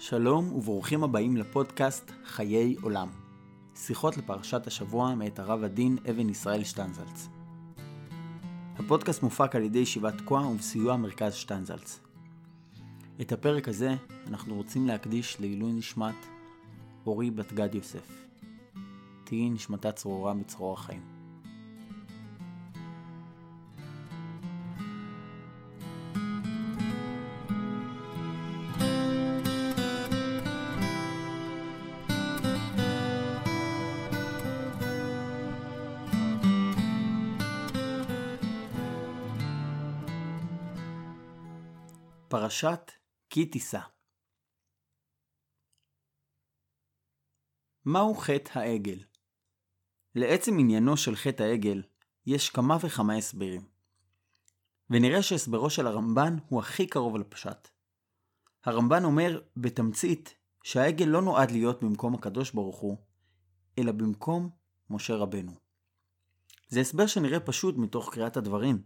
שלום וברוכים הבאים לפודקאסט חיי עולם. שיחות לפרשת השבוע מאת הרב עדין אבן ישראל שטיינזלץ. הפודקאסט מופק על ידי ישיבת תקוע ובסיוע מרכז שטיינזלץ. את הפרק הזה אנחנו רוצים להקדיש לעילוי נשמת אורי בת גד יוסף. תהי נשמתה צרורה מצרור החיים. פרשת כי תשא. מהו חטא העגל? לעצם עניינו של חטא העגל יש כמה וכמה הסברים, ונראה שהסברו של הרמב"ן הוא הכי קרוב לפשט. הרמב"ן אומר בתמצית שהעגל לא נועד להיות במקום הקדוש ברוך הוא, אלא במקום משה רבנו. זה הסבר שנראה פשוט מתוך קריאת הדברים.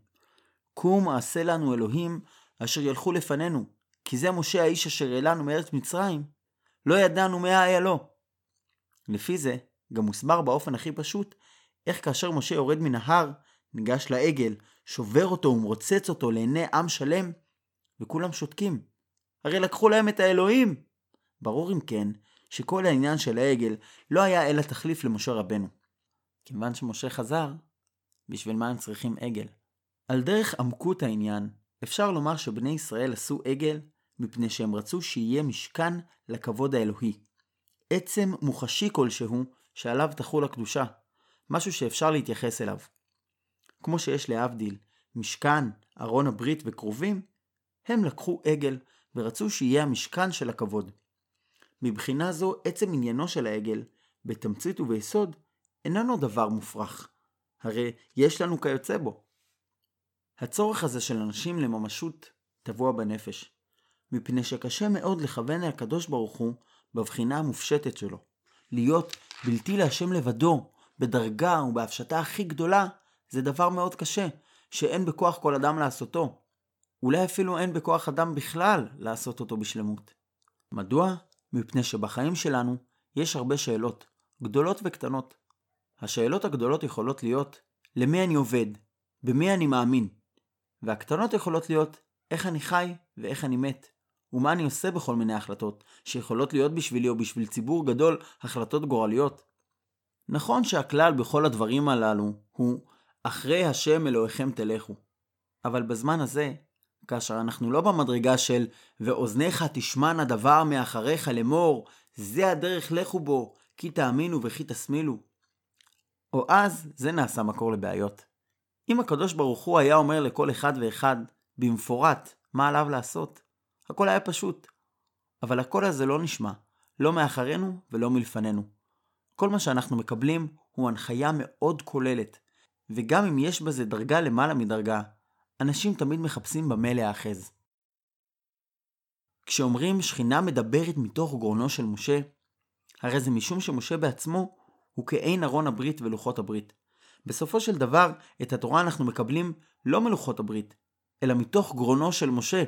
קום עשה לנו אלוהים אשר ילכו לפנינו, כי זה משה האיש אשר העלנו מארץ מצרים, לא ידענו מה היה לו. לפי זה, גם מוסבר באופן הכי פשוט, איך כאשר משה יורד מן ההר, ניגש לעגל, שובר אותו ומרוצץ אותו לעיני עם שלם, וכולם שותקים. הרי לקחו להם את האלוהים. ברור אם כן, שכל העניין של העגל לא היה אלא תחליף למשה רבנו. כיוון שמשה חזר, בשביל מה הם צריכים עגל? על דרך עמקות העניין, אפשר לומר שבני ישראל עשו עגל מפני שהם רצו שיהיה משכן לכבוד האלוהי. עצם מוחשי כלשהו שעליו תחול הקדושה, משהו שאפשר להתייחס אליו. כמו שיש להבדיל, משכן, ארון הברית וקרובים, הם לקחו עגל ורצו שיהיה המשכן של הכבוד. מבחינה זו, עצם עניינו של העגל, בתמצית וביסוד, איננו דבר מופרך. הרי יש לנו כיוצא בו. הצורך הזה של אנשים לממשות טבוע בנפש, מפני שקשה מאוד לכוון הקדוש ברוך הוא בבחינה המופשטת שלו. להיות בלתי להשם לבדו, בדרגה ובהפשטה הכי גדולה, זה דבר מאוד קשה, שאין בכוח כל אדם לעשותו. אולי אפילו אין בכוח אדם בכלל לעשות אותו בשלמות. מדוע? מפני שבחיים שלנו יש הרבה שאלות, גדולות וקטנות. השאלות הגדולות יכולות להיות, למי אני עובד? במי אני מאמין? והקטנות יכולות להיות איך אני חי ואיך אני מת, ומה אני עושה בכל מיני החלטות, שיכולות להיות בשבילי או בשביל ציבור גדול החלטות גורליות. נכון שהכלל בכל הדברים הללו הוא אחרי השם אלוהיכם תלכו, אבל בזמן הזה, כאשר אנחנו לא במדרגה של ואוזניך תשמן הדבר מאחריך לאמור, זה הדרך לכו בו, כי תאמינו וכי תשמילו. או אז זה נעשה מקור לבעיות. אם הקדוש ברוך הוא היה אומר לכל אחד ואחד במפורט מה עליו לעשות, הכל היה פשוט. אבל הכל הזה לא נשמע, לא מאחרינו ולא מלפנינו. כל מה שאנחנו מקבלים הוא הנחיה מאוד כוללת, וגם אם יש בזה דרגה למעלה מדרגה, אנשים תמיד מחפשים במה להאחז. כשאומרים שכינה מדברת מתוך גרונו של משה, הרי זה משום שמשה בעצמו הוא כעין ארון הברית ולוחות הברית. בסופו של דבר, את התורה אנחנו מקבלים לא מלוחות הברית, אלא מתוך גרונו של משה.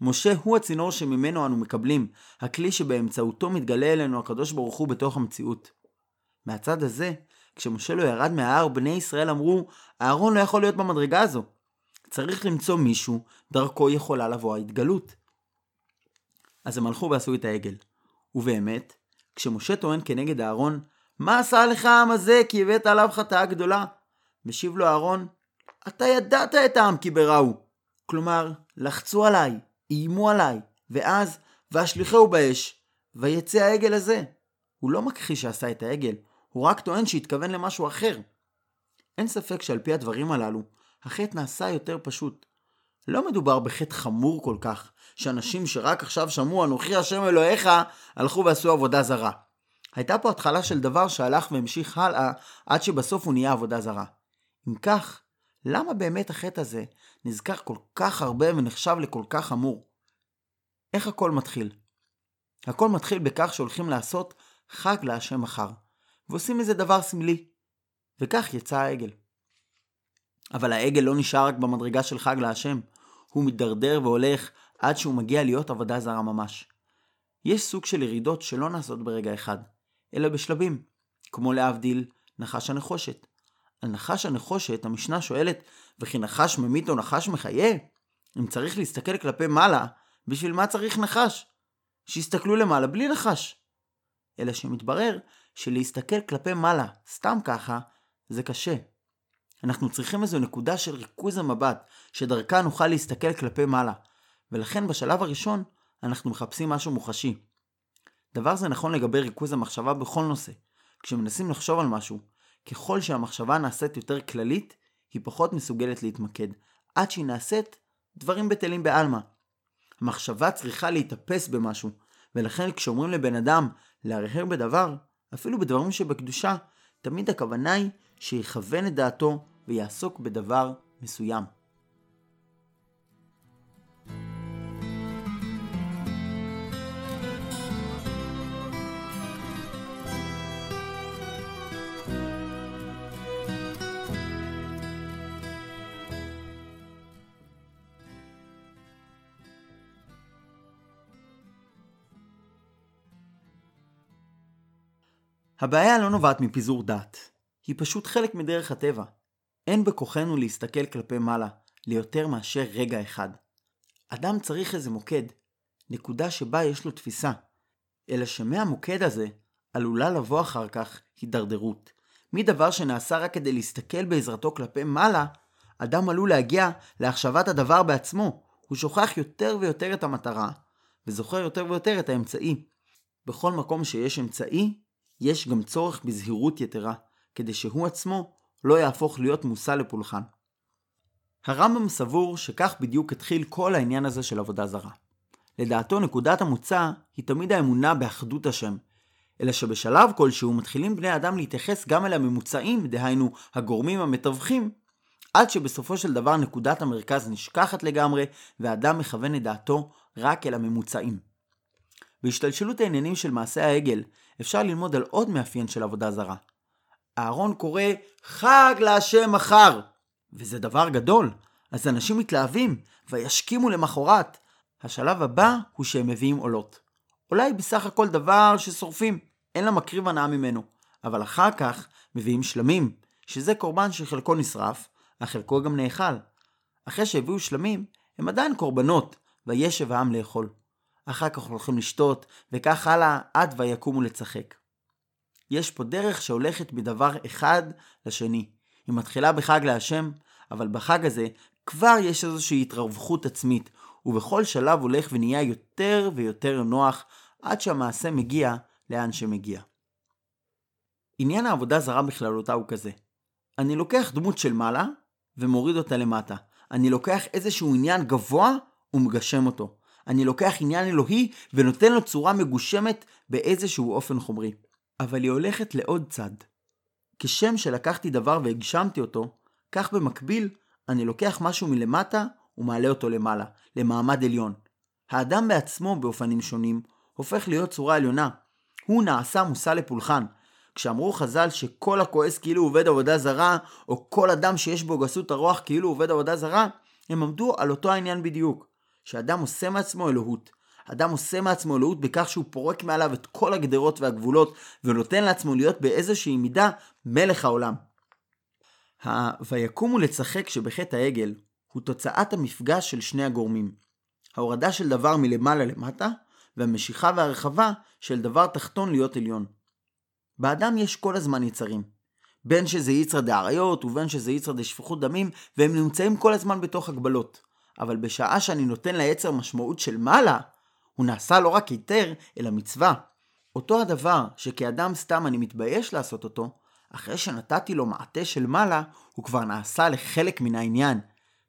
משה הוא הצינור שממנו אנו מקבלים, הכלי שבאמצעותו מתגלה אלינו הקדוש ברוך הוא בתוך המציאות. מהצד הזה, כשמשה לא ירד מההר, בני ישראל אמרו, הארון לא יכול להיות במדרגה הזו. צריך למצוא מישהו, דרכו יכולה לבוא ההתגלות. אז הם הלכו ועשו את העגל. ובאמת, כשמשה טוען כנגד הארון, מה עשה לך העם הזה כי הבאת עליו חטאה גדולה? משיב לו אהרון, אתה ידעת את העם כי בראו. כלומר, לחצו עליי, איימו עליי, ואז והשליחהו באש, ויצא העגל הזה. הוא לא מכחיש שעשה את העגל, הוא רק טוען שהתכוון למשהו אחר. אין ספק שעל פי הדברים הללו, החטא נעשה יותר פשוט. לא מדובר בחטא חמור כל כך, שאנשים שרק עכשיו שמעו אנוכי השם אלוהיך, הלכו ועשו עבודה זרה. הייתה פה התחלה של דבר שהלך והמשיך הלאה עד שבסוף הוא נהיה עבודה זרה. אם כך, למה באמת החטא הזה נזכר כל כך הרבה ונחשב לכל כך חמור? איך הכל מתחיל? הכל מתחיל בכך שהולכים לעשות חג להשם מחר, ועושים איזה דבר סמלי, וכך יצא העגל. אבל העגל לא נשאר רק במדרגה של חג להשם, הוא מתדרדר והולך עד שהוא מגיע להיות עבודה זרה ממש. יש סוג של ירידות שלא נעשות ברגע אחד, אלא בשלבים, כמו להבדיל נחש הנחושת. על נחש הנחושת המשנה שואלת, וכי נחש ממית או נחש מחיה? אם צריך להסתכל כלפי מעלה, בשביל מה צריך נחש? שיסתכלו למעלה בלי נחש. אלא שמתברר שלהסתכל כלפי מעלה, סתם ככה, זה קשה. אנחנו צריכים איזו נקודה של ריכוז המבט, שדרכה נוכל להסתכל כלפי מעלה, ולכן בשלב הראשון אנחנו מחפשים משהו מוחשי. דבר זה נכון לגבי ריכוז המחשבה בכל נושא. כשמנסים לחשוב על משהו, ככל שהמחשבה נעשית יותר כללית, היא פחות מסוגלת להתמקד, עד שהיא נעשית דברים בטלים בעלמה. המחשבה צריכה להתאפס במשהו, ולכן כשאומרים לבן אדם להרהר בדבר, אפילו בדברים שבקדושה, תמיד הכוונה היא שיכוון את דעתו ויעסוק בדבר מסוים. הבעיה לא נובעת מפיזור דעת, היא פשוט חלק מדרך הטבע. אין בכוחנו להסתכל כלפי מעלה, ליותר מאשר רגע אחד. אדם צריך איזה מוקד, נקודה שבה יש לו תפיסה, אלא שמהמוקד הזה עלולה לבוא אחר כך הידרדרות. מדבר שנעשה רק כדי להסתכל בעזרתו כלפי מעלה, אדם עלול להגיע להחשבת הדבר בעצמו. הוא שוכח יותר ויותר את המטרה, וזוכר יותר ויותר את האמצעי. בכל מקום שיש אמצעי, יש גם צורך בזהירות יתרה, כדי שהוא עצמו לא יהפוך להיות מושא לפולחן. הרמב"ם סבור שכך בדיוק התחיל כל העניין הזה של עבודה זרה. לדעתו נקודת המוצא היא תמיד האמונה באחדות השם, אלא שבשלב כלשהו מתחילים בני האדם להתייחס גם אל הממוצאים, דהיינו הגורמים המתווכים, עד שבסופו של דבר נקודת המרכז נשכחת לגמרי, והאדם מכוון את דעתו רק אל הממוצאים. בהשתלשלות העניינים של מעשה העגל, אפשר ללמוד על עוד מאפיין של עבודה זרה. אהרון קורא חג להשם מחר, וזה דבר גדול, אז אנשים מתלהבים וישכימו למחרת. השלב הבא הוא שהם מביאים עולות. אולי בסך הכל דבר ששורפים, אין לה מקריב הנאה ממנו, אבל אחר כך מביאים שלמים, שזה קורבן שחלקו נשרף, החלקו גם נאכל. אחרי שהביאו שלמים, הם עדיין קורבנות, וישב העם לאכול. אחר כך הולכים לשתות, וכך הלאה עד ויקומו לצחק. יש פה דרך שהולכת מדבר אחד לשני. היא מתחילה בחג להשם, אבל בחג הזה כבר יש איזושהי התרווחות עצמית, ובכל שלב הולך ונהיה יותר ויותר נוח, עד שהמעשה מגיע לאן שמגיע. עניין העבודה זרה בכללותה הוא כזה. אני לוקח דמות של מעלה ומוריד אותה למטה. אני לוקח איזשהו עניין גבוה ומגשם אותו. אני לוקח עניין אלוהי ונותן לו צורה מגושמת באיזשהו אופן חומרי. אבל היא הולכת לעוד צד. כשם שלקחתי דבר והגשמתי אותו, כך במקביל אני לוקח משהו מלמטה ומעלה אותו למעלה, למעמד עליון. האדם בעצמו באופנים שונים הופך להיות צורה עליונה. הוא נעשה מושא לפולחן. כשאמרו חז"ל שכל הכועס כאילו עובד עבודה זרה, או כל אדם שיש בו גסות הרוח כאילו עובד עבודה זרה, הם עמדו על אותו העניין בדיוק. שאדם עושה מעצמו אלוהות. אדם עושה מעצמו אלוהות בכך שהוא פורק מעליו את כל הגדרות והגבולות, ונותן לעצמו להיות באיזושהי מידה מלך העולם. ויקומו לצחק שבחטא העגל הוא תוצאת המפגש של שני הגורמים. ההורדה של דבר מלמעלה למטה, והמשיכה והרחבה של דבר תחתון להיות עליון. באדם יש כל הזמן יצרים. בין שזה יצר דעריות ובין שזה יצר דשפיכות דמים, והם נמצאים כל הזמן בתוך הגבלות. אבל בשעה שאני נותן ליצר משמעות של מעלה, הוא נעשה לא רק היתר, אלא מצווה. אותו הדבר שכאדם סתם אני מתבייש לעשות אותו, אחרי שנתתי לו מעטה של מעלה, הוא כבר נעשה לחלק מן העניין.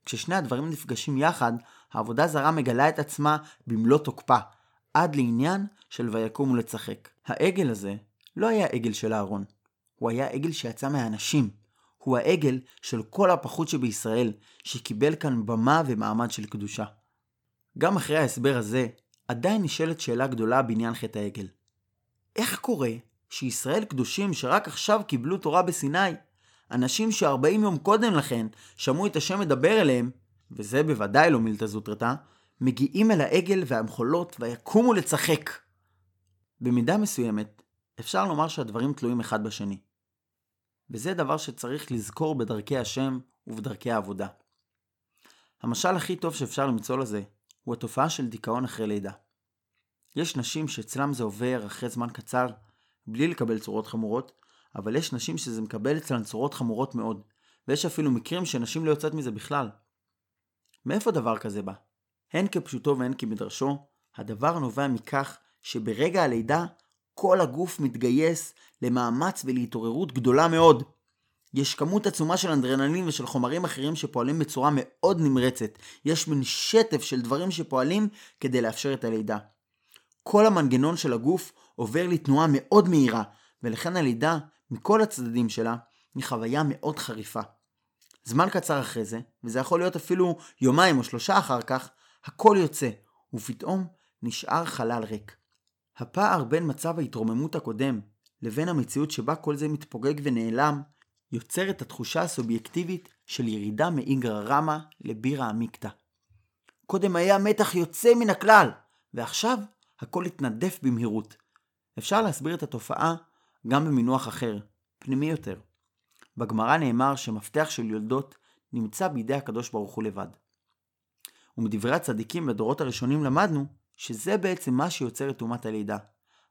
כששני הדברים נפגשים יחד, העבודה זרה מגלה את עצמה במלוא תוקפה, עד לעניין של ויקום ולצחק. העגל הזה לא היה עגל של אהרון, הוא היה עגל שיצא מהאנשים. הוא העגל של כל הפחות שבישראל, שקיבל כאן במה ומעמד של קדושה. גם אחרי ההסבר הזה, עדיין נשאלת שאלה גדולה בעניין חטא העגל. איך קורה שישראל קדושים שרק עכשיו קיבלו תורה בסיני, אנשים ש40 יום קודם לכן שמעו את השם מדבר אליהם, וזה בוודאי לא מילתא זוטרתא, מגיעים אל העגל והמחולות ויקומו לצחק. במידה מסוימת אפשר לומר שהדברים תלויים אחד בשני. וזה דבר שצריך לזכור בדרכי השם ובדרכי העבודה. המשל הכי טוב שאפשר למצוא לזה הוא התופעה של דיכאון אחרי לידה. יש נשים שאצלם זה עובר אחרי זמן קצר בלי לקבל צורות חמורות, אבל יש נשים שזה מקבל אצלן צורות חמורות מאוד, ויש אפילו מקרים שנשים לא יוצאת מזה בכלל. מאיפה דבר כזה בא? הן כפשוטו והן כמדרשו, הדבר נובע מכך שברגע הלידה כל הגוף מתגייס למאמץ ולהתעוררות גדולה מאוד. יש כמות עצומה של אדרנלין ושל חומרים אחרים שפועלים בצורה מאוד נמרצת. יש מין שטף של דברים שפועלים כדי לאפשר את הלידה. כל המנגנון של הגוף עובר לתנועה מאוד מהירה, ולכן הלידה מכל הצדדים שלה היא חוויה מאוד חריפה. זמן קצר אחרי זה, וזה יכול להיות אפילו יומיים או שלושה אחר כך, הכל יוצא, ופתאום נשאר חלל ריק. הפער בין מצב ההתרוממות הקודם לבין המציאות שבה כל זה מתפוגג ונעלם, יוצר את התחושה הסובייקטיבית של ירידה מאיגרא רמא לבירא עמיקתא. קודם היה מתח יוצא מן הכלל, ועכשיו הכל התנדף במהירות. אפשר להסביר את התופעה גם במינוח אחר, פנימי יותר. בגמרא נאמר שמפתח של יולדות נמצא בידי הקדוש ברוך הוא לבד. ומדברי הצדיקים בדורות הראשונים למדנו שזה בעצם מה שיוצר את תאומת הלידה.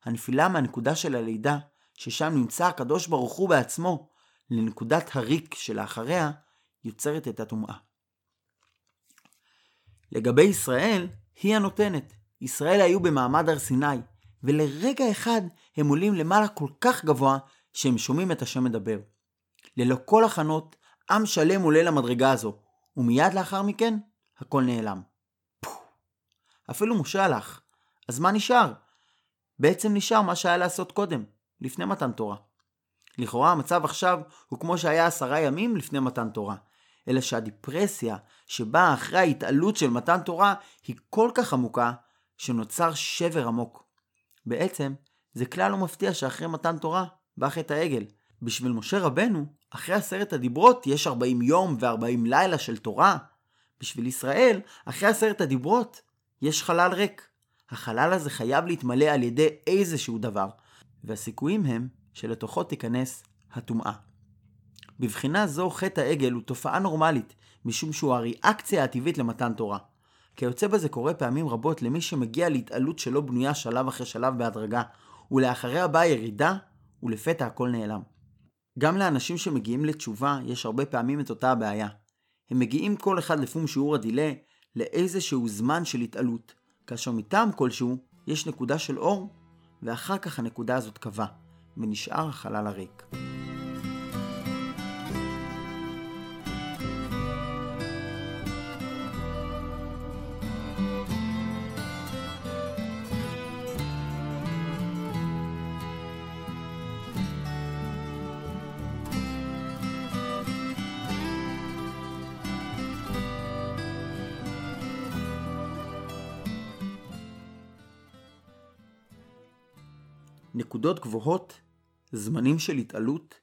הנפילה מהנקודה של הלידה, ששם נמצא הקדוש ברוך הוא בעצמו, לנקודת הריק שלאחריה, יוצרת את התאומה. לגבי ישראל, היא הנותנת. ישראל היו במעמד הר סיני, ולרגע אחד הם עולים למעלה כל כך גבוה שהם שומעים את השם מדבר. ללא כל הכנות, עם שלם עולה למדרגה הזו, ומיד לאחר מכן, הכל נעלם. אפילו משה הלך. אז מה נשאר? בעצם נשאר מה שהיה לעשות קודם, לפני מתן תורה. לכאורה המצב עכשיו הוא כמו שהיה 10 ימים לפני מתן תורה, אלא שהדיפרסיה שבאה אחרי ההתעלות של מתן תורה היא כל כך עמוקה שנוצר שבר עמוק. בעצם זה כלל לא מפתיע שאחרי מתן תורה בא חטא העגל. בשביל משה רבנו, אחרי 10 הדיברות יש 40 יום ו40 לילה של תורה. בשביל ישראל, אחרי 10 הדיברות יש חלל ריק. החלל הזה חייב להתמלא על ידי איזשהו דבר, והסיכויים הם שלתוכו תיכנס הטומאה. בבחינה זו חטא העגל הוא תופעה נורמלית, משום שהוא הריאקציה הטבעית למתן תורה. כיוצא בזה קורה פעמים רבות למי שמגיע להתעלות שלא בנויה שלב אחרי שלב בהדרגה, ולאחריה באה ירידה, ולפתע הכל נעלם. גם לאנשים שמגיעים לתשובה יש הרבה פעמים את אותה הבעיה. הם מגיעים כל אחד לפום שיעור הדילה, לאיזשהו זמן של התעלות, כאשר מטעם כלשהו יש נקודה של אור, ואחר כך הנקודה הזאת קבע, ונשאר החלל הריק. נקודות גבוהות, זמנים של התעלות,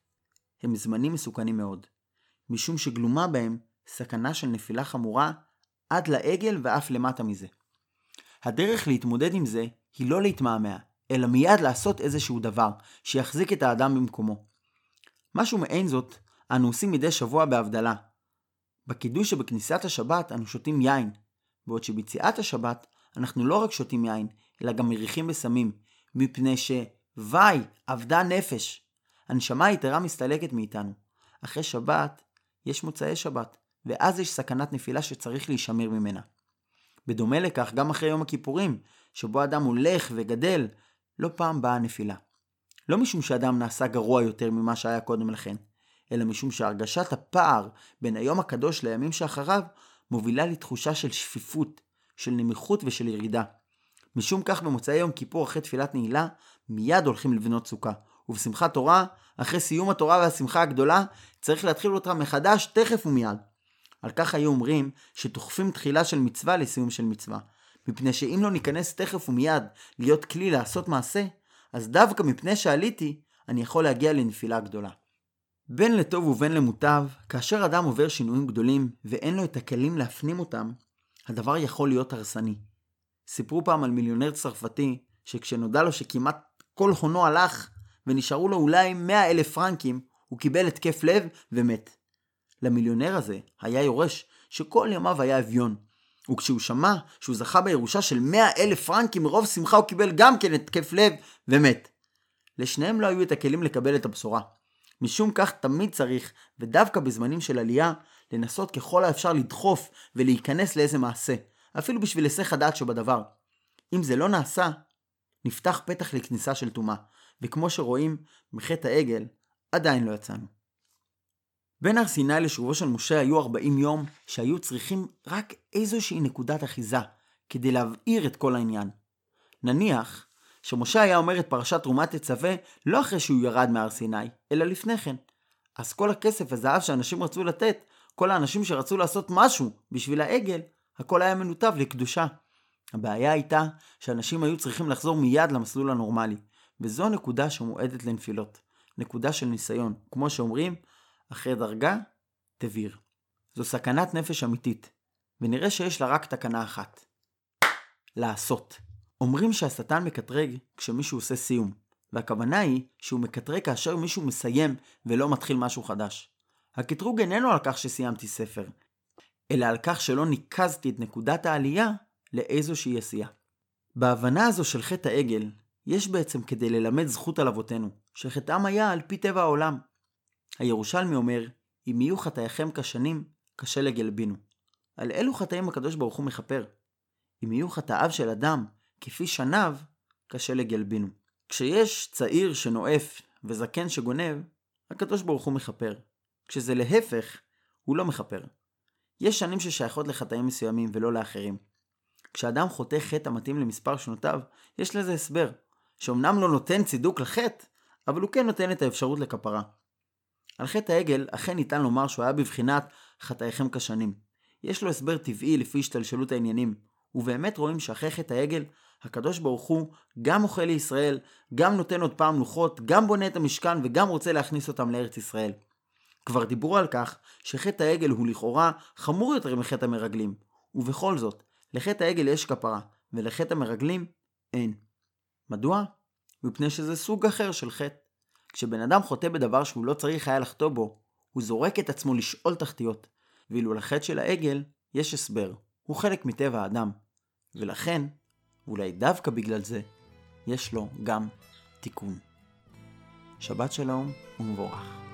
הם זמנים מסוכנים מאוד, משום שגלומה בהם סכנה של נפילה חמורה עד לעגל ואף למטה מזה. הדרך להתמודד עם זה היא לא להתמהמה, אלא מיד לעשות איזשהו דבר שיחזיק את האדם במקומו. משהו מעין זאת אנו עושים מדי שבוע בהבדלה. בקידוש שבכניסת השבת אנו שותים יין, בעוד שביציאת השבת אנחנו לא רק שותים יין, אלא גם מריחים בסמים, מפני ש... וואי, עבדה נפש. הנשמה היתרה מסתלקת מאיתנו. אחרי שבת יש מוצאי שבת, ואז יש סכנת נפילה שצריך להישמר ממנה. בדומה לכך גם אחרי יום הכיפורים, שבו אדם הולך וגדל, לא פעם באה נפילה. לא משום שאדם נעשה גרוע יותר ממה שהיה קודם לכן, אלא משום שהרגשת הפער בין היום הקדוש לימים שאחריו מובילה לתחושה של שפיפות, של נמיכות ושל ירידה. משום כך במוצאי יום כיפור אחרי תפילת נעילה, מיד הולכים לבנות סוכה. ובשמחת תורה, אחרי סיום התורה והשמחה הגדולה, צריך להתחיל אותה מחדש, תכף ומיד. על כך היו אומרים שתוכפים תחילה של מצווה לסיום של מצווה. מפני שאם לא ניכנס תכף ומיד להיות כלי לעשות מעשה, אז דווקא מפני שעליתי, אני יכול להגיע לנפילה גדולה. בין לטוב ובין למוטב, כאשר אדם עובר שינויים גדולים ואין לו את הכלים להפנים אותם, הדבר יכול להיות הרסני. סיפרו פעם על מיליונר צרפתי שכשנודע לו שכמעט כל חונו הלך ונשארו לו אולי 100,000 פרנקים, הוא קיבל התקף לב ומת. למיליונר הזה היה יורש שכל ימיו היה אביון, וכשהוא שמע שהוא זכה בירושה של 100,000 פרנקים, מרוב שמחה הוא קיבל גם כן התקף לב ומת. לשניהם לא היו את הכלים לקבל את הבשורה. משום כך תמיד צריך, ודווקא בזמנים של עלייה, לנסות ככל האפשר לדחוף ולהיכנס לאיזה מעשה, אפילו בשביל להיסח הדעת שבדבר. אם זה לא נעשה, נפתח פתח לכניסה של תומה, וכמו שרואים, מחטא העגל עדיין לא יצאנו. בין הר סיני לשובו של משה היו 40 יום שהיו צריכים רק איזושהי נקודת אחיזה כדי להבהיר את כל העניין. נניח שמשה היה אומר את פרשת תרומת תצווה לא אחרי שהוא ירד מהר סיני, אלא לפני כן. אז כל הכסף הזהב שאנשים רצו לתת, כל האנשים שרצו לעשות משהו בשביל העגל, הכל היה מנותב לקדושה. הבעיה הייתה שאנשים היו צריכים לחזור מיד למסלול הנורמלי, וזו נקודה שמועדת לנפילות, נקודה של ניסיון, כמו שאומרים, אחרי דרגה, תביר. זו סכנת נפש אמיתית, ונראה שיש לה רק תקנה אחת. לעשות. אומרים שהשטן מקטרג כשמישהו עושה סיום, והכוונה היא שהוא מקטרג כאשר מישהו מסיים ולא מתחיל משהו חדש. הקטרוג איננו על כך שסיימתי ספר, אלא על כך שלא ניקזתי את נקודת העלייה לאיזושהי עשייה. בהבנה הזו של חטא העגל, יש בעצם כדי ללמד זכות על אבותינו, שחטאם היה על פי טבע העולם. הירושלמי אומר, אם יהיו חטאיכם כשנים, כשלג ילבינו. על אלו חטאים הקדוש ברוך הוא מכפר. אם יהיו חטאיו של אדם, כפי שניו, כשלג ילבינו. כשיש צעיר שנואף וזקן שגונב, הקדוש ברוך הוא מכפר. כשזה להפך, הוא לא מכפר. יש שנים ששייכות לחטאים מסוימים ולא לאחרים. כשאדם חוטא חטא מתאים למספר שנותיו, יש לזה הסבר, שאומנם לא נותן צידוק לחטא, אבל הוא כן נותן את האפשרות לכפרה. על חטא העגל אכן ניתן לומר שהוא היה בבחינת חטאיכם כשנים. יש לו הסבר טבעי לפי השתלשלות העניינים, ובאמת רואים שאחרי חטא העגל, הקדוש ברוך הוא גם אוכל לישראל, גם נותן עוד פעם לוחות, גם בונה את המשכן וגם רוצה להכניס אותם לארץ ישראל. כבר דיברו על כך שחטא העגל הוא לכאורה חמור יותר מחטא המרגלים, ובכל זאת, לחטא העגל יש כפרה, ולחטא המרגלים אין. מדוע? מפני שזה סוג אחר של חטא. כשבן אדם חוטא בדבר שהוא לא צריך היה לחטוא בו, הוא זורק את עצמו לשאול תחתיות, ואילו לחטא של העגל יש הסבר, הוא חלק מטבע האדם, ולכן, ואולי דווקא בגלל זה, יש לו גם תיקון. שבת שלום ומבורך.